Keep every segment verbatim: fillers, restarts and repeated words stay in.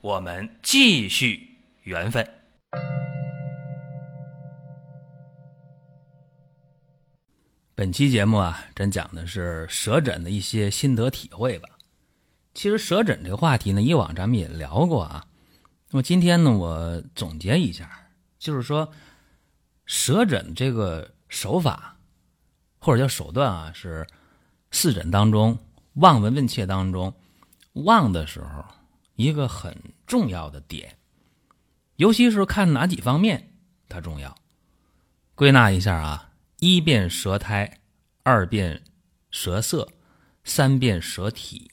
我们继续缘分。本期节目啊，咱讲的是舌诊的一些心得体会吧。其实舌诊这个话题呢，以往咱们也聊过啊。那么今天呢，我总结一下，就是说舌诊这个手法或者叫手段啊，是四诊当中望闻问切当中，望的时候一个很重要的点，尤其是看哪几方面它重要。归纳一下啊，一辨舌苔，二辨舌色，三辨舌体。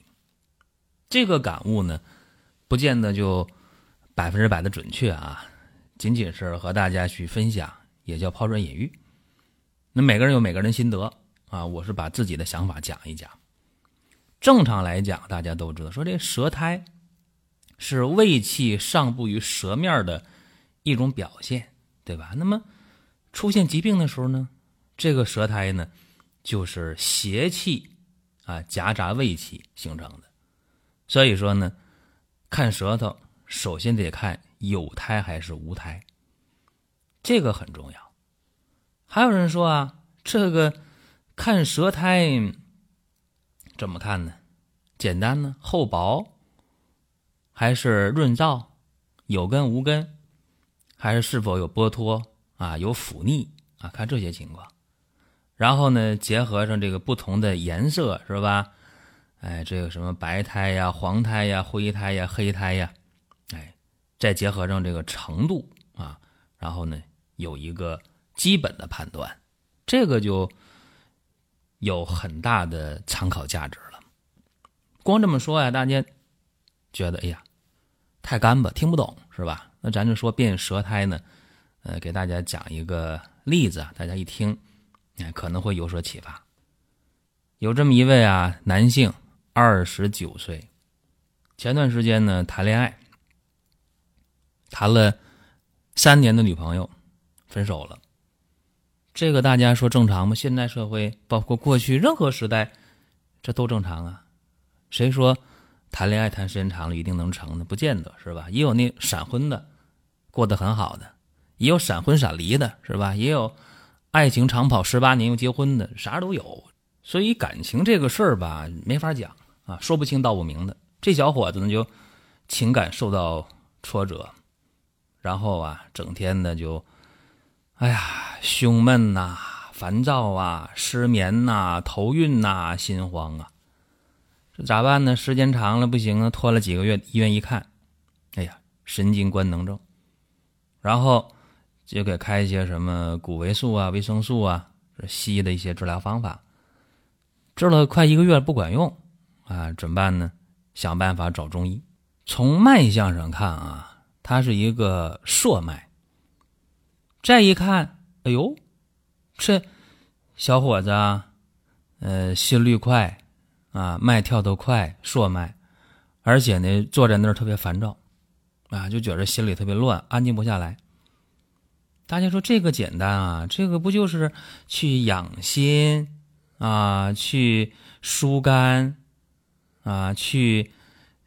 这个感悟呢，不见得就百分之百的准确啊，仅仅是和大家去分享，也叫抛砖引玉。那每个人有每个人心得啊，我是把自己的想法讲一讲。正常来讲，大家都知道，说这舌苔是胃气上部于舌面的一种表现，对吧？那么出现疾病的时候呢，这个舌苔呢，就是邪气啊夹杂胃气形成的。所以说呢，看舌头首先得看有苔还是无苔，这个很重要。还有人说啊，这个看舌苔怎么看呢？简单呢，厚薄还是润燥，有根无根，还是是否有剥脱啊，有腐腻啊，看这些情况。然后呢，结合上这个不同的颜色，是吧？哎，这个什么白苔呀、黄苔呀、灰苔呀、黑苔呀，哎，再结合上这个程度啊，然后呢，有一个基本的判断，这个就有很大的参考价值了。光这么说呀，大家觉得哎呀太干巴，听不懂是吧？那咱就说辨舌苔呢，呃，给大家讲一个例子，大家一听，哎，可能会有所启发。有这么一位啊，男性，二十九岁，前段时间呢谈恋爱，谈了三年的女朋友，分手了。这个大家说正常吗？现代社会包括过去任何时代，这都正常啊。谁说谈恋爱谈时间长了一定能成呢？不见得，是吧？也有那闪婚的，过得很好的，也有闪婚闪离的，是吧？也有爱情长跑十八年又结婚的，啥都有。所以感情这个事儿吧，没法讲啊，说不清道不明的。这小伙子呢，就情感受到挫折，然后啊，整天的就哎呀，胸闷呐、啊，烦躁啊，失眠呐、啊，头晕呐、啊，心慌啊，这咋办呢？时间长了不行啊，拖了几个月，医院一看，哎呀，神经官能症，然后就给开一些什么谷维素啊、维生素啊，西医的一些治疗方法，治了快一个月不管用啊，怎么办呢？想办法找中医。从脉象上看啊，它是一个朔脉。再一看，哎呦，这小伙子啊，呃，心率快啊，脉跳得快，朔脉，而且呢，坐在那儿特别烦躁啊，就觉得心里特别乱，安静不下来。大家说这个简单啊，这个不就是去养心啊，去疏肝啊，去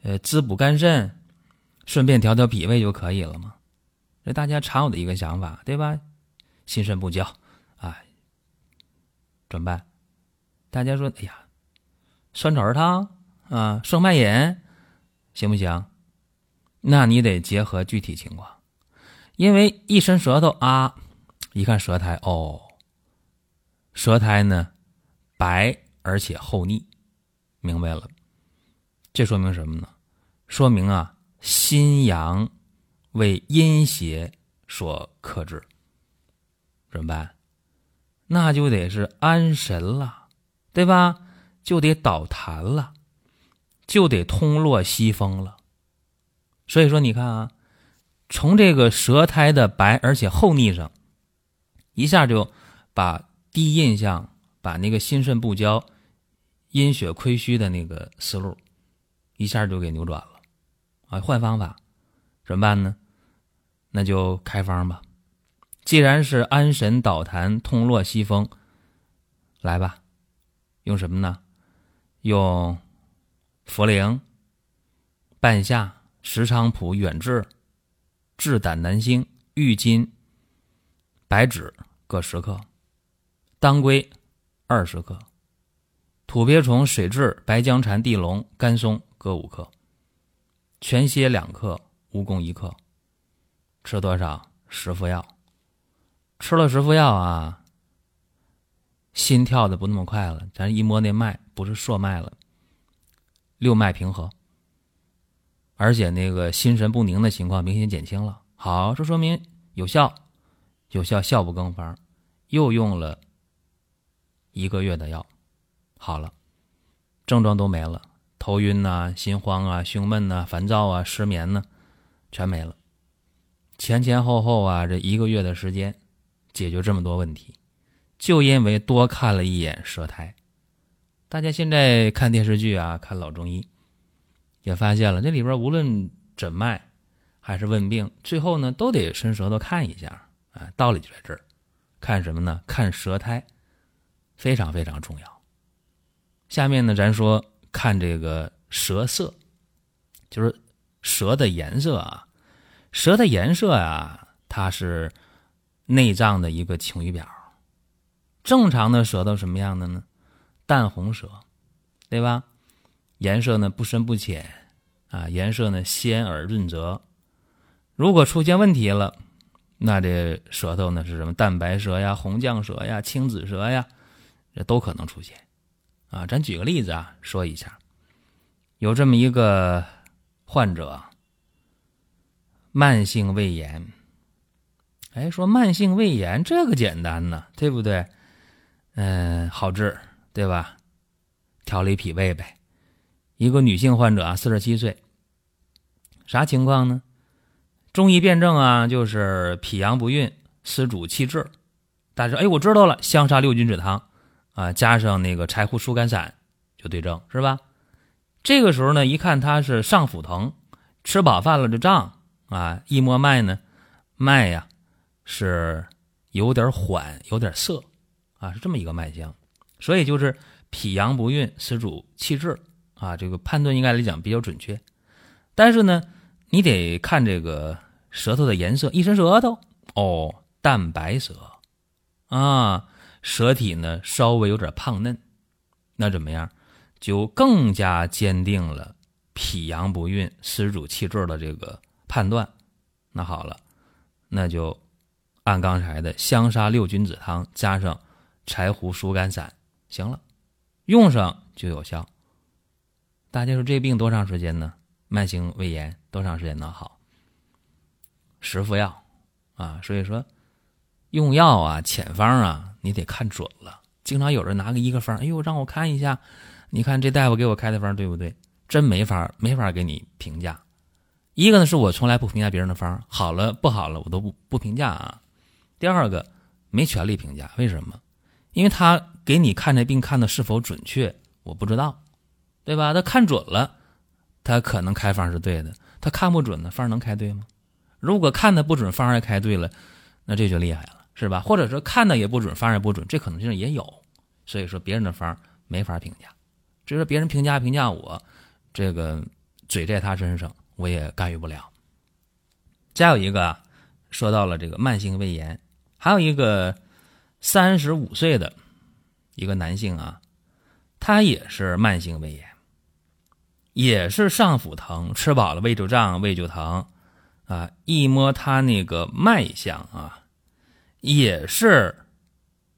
呃滋补肝肾，顺便调调脾胃就可以了吗？这大家常有的一个想法，对吧？心肾不交啊，怎么办？大家说，哎呀，酸枣仁汤啊，生麦饮行不行？那你得结合具体情况，因为一伸舌头啊，一看舌苔，哦，舌苔呢白而且厚腻，明白了。这说明什么呢？说明啊，心阳为阴邪所克制，怎么办？那就得是安神了，对吧？就得导痰了，就得通络息风了。所以说你看啊，从这个舌苔的白而且后逆上，一下就把第一印象，把那个心肾不交、阴血亏虚的那个思路一下就给扭转了啊！换方法怎么办呢？那就开方吧。既然是安神导痰通络息风，来吧，用什么呢？用茯苓、半夏、石菖蒲、远志、炙胆南星、郁金、白芷各十克，当归二十克，土鳖虫、水蛭、白江蟾、地龙、甘松各五克，全蝎两克，蜈蚣一克。吃多少？十副药。吃了十副药啊，心跳的不那么快了，咱一摸那脉不是朔脉了，六脉平和，而且那个心神不宁的情况明显减轻了。好，这说明有效，有效效不更防，又用了一个月的药，好了，症状都没了，头晕啊、心慌啊、胸闷啊、烦躁啊、失眠啊，全没了。前前后后啊，这一个月的时间解决这么多问题，就因为多看了一眼舌苔。大家现在看电视剧啊，看老中医，也发现了这里边无论诊脉还是问病，最后呢都得伸舌头看一下啊，道理就在这儿。看什么呢？看舌苔，非常非常重要。下面呢，咱说看这个舌色，就是舌的颜色啊。舌的颜色啊，它是内脏的一个晴雨表。正常的舌头什么样的呢？淡红舌，对吧？颜色呢不深不浅啊，颜色呢鲜而润泽。如果出现问题了，那这舌头呢是什么蛋白舌呀、红酱舌呀、青紫舌呀，这都可能出现啊。咱举个例子啊，说一下，有这么一个患者，慢性胃炎。哎，说慢性胃炎这个简单呢，对不对？嗯，好治，对吧？调理脾胃呗。一个女性患者啊，四十七岁，啥情况呢？中医辩证啊，就是脾阳不运，思主气滞。但是哎，我知道了，香砂六君子汤啊，加上那个柴胡疏肝散就对症，是吧？这个时候呢，一看他是上腹疼，吃饱饭了就胀啊，一摸脉呢，脉呀、啊、是有点缓，有点涩啊，是这么一个脉象。所以就是脾阳不运，思主气滞啊，这个判断应该来讲比较准确。但是呢，你得看这个舌头的颜色，一伸舌头，哦，淡白舌啊，舌体呢稍微有点胖嫩，那怎么样？就更加坚定了脾阳不运、思主气滞的这个判断。那好了，那就按刚才的香砂六君子汤加上柴胡疏肝散，行了，用上就有效。大家说这病多长时间呢？慢性胃炎多长时间能好？十副药啊，所以说用药啊、遣方啊，你得看准了。经常有人拿个一个方，哎呦，让我看一下，你看这大夫给我开的方对不对？真没法没法给你评价。一个呢是我从来不评价别人的方，好了不好了我都不不评价啊。第二个没权利评价，为什么？因为他给你看这病看的是否准确，我不知道，对吧？他看准了，他可能开方是对的；他看不准的方能开对吗？如果看的不准，方也开对了，那这就厉害了，是吧？或者说看的也不准，方也不准，这可能性也有。所以说别人的方没法评价，所以说别人评价评价我，这个嘴在他身上，我也干预不了。再有一个，说到了这个慢性胃炎，还有一个三十五岁的一个男性啊，他也是慢性胃炎，也是上腹疼，吃饱了胃就胀，胃就疼啊。一摸他那个脉象啊，也是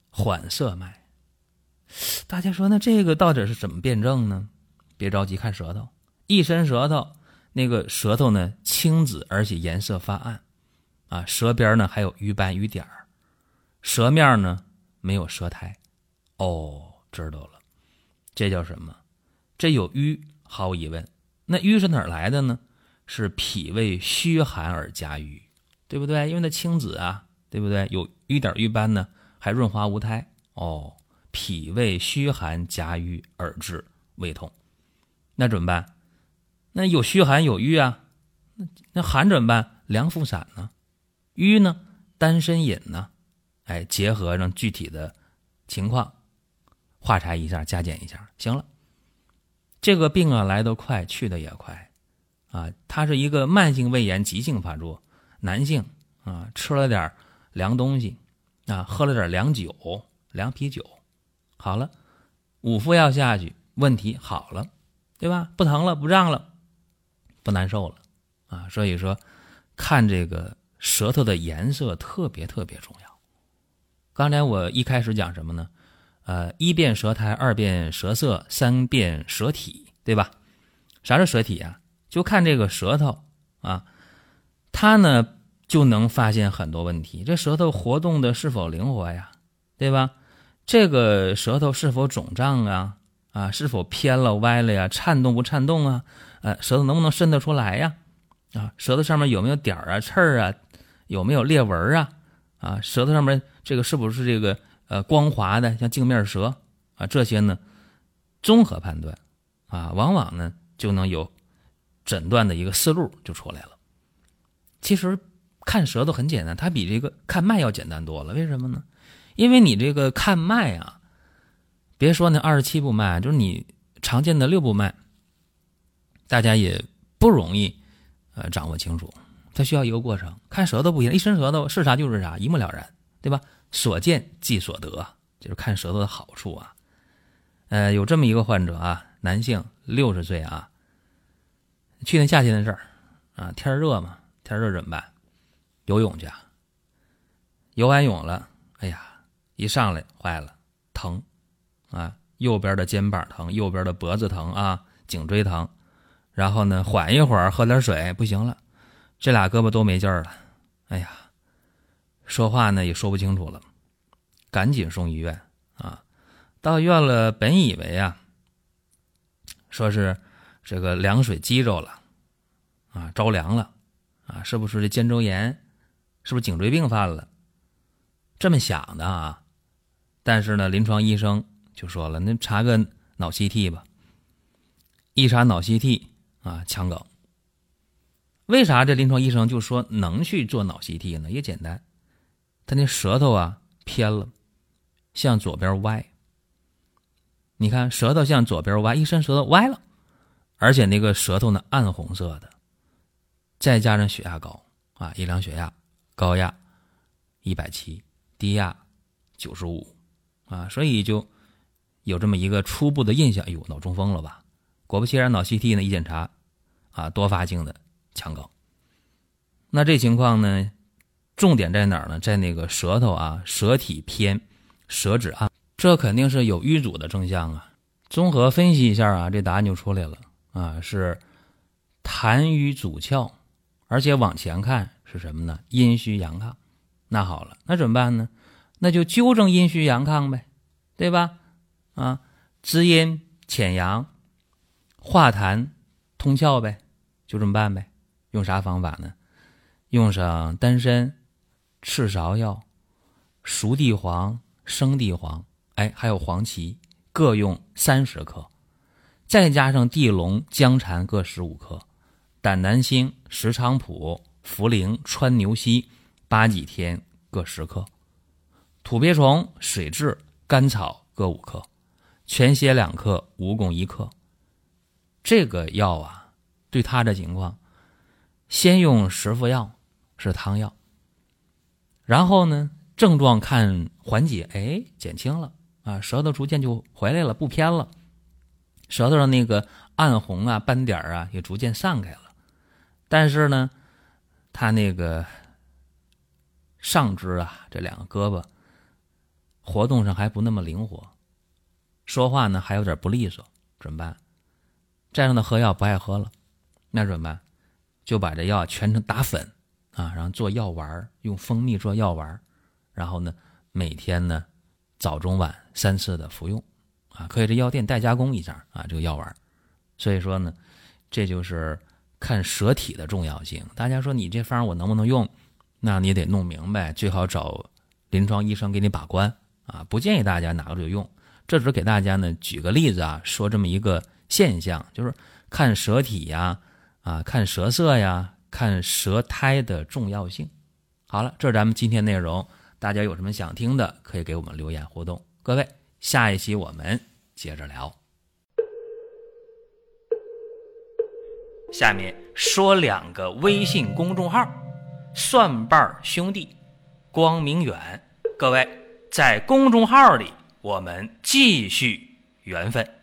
缓涩脉。大家说，那这个到底是怎么辩证呢？别着急，看舌头，一伸舌头。那个舌头呢青紫，而且颜色发暗啊，舌边呢还有瘀斑瘀点，舌面呢没有舌苔。哦，知道了，这叫什么？这有瘀毫无疑问。那瘀是哪儿来的呢？是脾胃虚寒而加瘀，对不对？因为它青子啊，对不对？有瘀点瘀斑呢，还润滑无胎哦。脾胃虚寒加瘀而致胃痛，那怎么办？那有虚寒有瘀啊，那那寒怎么办？凉附散呢，瘀呢丹参饮呢，哎，结合上具体的情况，化裁一下，加减一下，行了。这个病啊，来得快，去得也快，啊，它是一个慢性胃炎急性发作，男性啊，吃了点凉东西，啊，喝了点凉酒、凉啤酒，好了，五副药下去，问题好了，对吧？不疼了，不胀了，不难受了，啊，所以说，看这个舌头的颜色特别特别重要。刚才我一开始讲什么呢？呃，一辨舌苔，二辨舌色，三辨舌体，对吧？啥是舌体啊？就看这个舌头啊，它呢就能发现很多问题。这舌头活动的是否灵活呀？对吧？这个舌头是否肿胀啊？啊，是否偏了歪了呀？颤动不颤动啊？呃，舌头能不能伸得出来呀？啊，舌头上面有没有点啊、刺儿啊？有没有裂纹啊？啊，舌头上面这个是不是这个呃光滑的，像镜面舌啊？这些呢，综合判断啊，往往呢就能有诊断的一个思路就出来了。其实看舌头很简单，它比这个看脉要简单多了。为什么呢？因为你这个看脉啊，别说那二十七部脉，就是你常见的六部脉，大家也不容易呃掌握清楚。它需要一个过程，看舌头不一样，一伸舌头是啥就是啥，一目了然，对吧？所见即所得，就是看舌头的好处啊。呃，有这么一个患者啊，男性，六十岁啊，去年夏天的事儿啊，天热嘛，天热怎么办？游泳去啊，游完泳了，哎呀，一上来坏了，疼啊，右边的肩膀疼，右边的脖子疼啊，颈椎疼，然后呢，缓一会儿，喝点水，不行了。这俩胳膊都没劲儿了，哎呀，说话呢也说不清楚了，赶紧送医院啊！到医院了，本以为啊，说是这个凉水激着了啊，着凉了啊，是不是这肩周炎，是不是颈椎病犯了？这么想的啊，但是呢，临床医生就说了，那查个脑 C T 吧，一查脑 C T 啊，强梗。为啥这临床医生就说能去做脑 C T 呢？也简单，他那舌头啊偏了，向左边歪。你看舌头向左边歪，一伸舌头歪了，而且那个舌头呢暗红色的，再加上血压高啊，一量血压高压一百七，低压九十五啊，所以就有这么一个初步的印象，哎呦，脑中风了吧？果不其然，脑 C T 呢一检查啊，多发性的。强梗。那这情况呢，重点在哪儿呢？在那个舌头啊，舌体偏，舌质暗，这肯定是有瘀阻的征象啊。综合分析一下啊，这答案就出来了啊，是痰瘀阻窍，而且往前看是什么呢？阴虚阳亢。那好了，那怎么办呢？那就纠正阴虚阳亢呗，对吧？啊，滋阴潜阳，化痰通窍呗，就这么办呗。用啥方法呢？用上丹参、赤芍药、熟地黄、生地黄，哎，还有黄芪，各用三十克，再加上地龙、姜蝉各十五克，胆南星、石菖蒲、茯苓、川牛膝、八戟天各十克，土鳖虫、水蛭、甘草各五克，全蝎两克，蜈蚣一克。这个药啊，对他的情况。先用十副药，是汤药，然后呢，症状看缓解，哎，减轻了啊，舌头逐渐就回来了，不偏了，舌头上那个暗红啊、斑点啊也逐渐散开了，但是呢，他那个上肢啊，这两个胳膊活动上还不那么灵活，说话呢还有点不利索，怎么办？再让他喝药不爱喝了，那怎么办？就把这药全程打粉啊，然后做药丸，用蜂蜜做药丸，然后呢，每天呢早中晚三次的服用啊，可以这药店代加工一下啊，这个药丸。所以说呢，这就是看舌体的重要性。大家说你这方我能不能用，那你得弄明白，最好找临床医生给你把关啊，不建议大家拿着就用。这只给大家呢举个例子啊，说这么一个现象，就是看舌体呀，啊，看舌色呀，看舌苔的重要性。好了，这是咱们今天内容，大家有什么想听的，可以给我们留言互动。各位，下一期我们接着聊。下面说两个微信公众号，蒜瓣兄弟，光明远。各位，在公众号里我们继续缘分。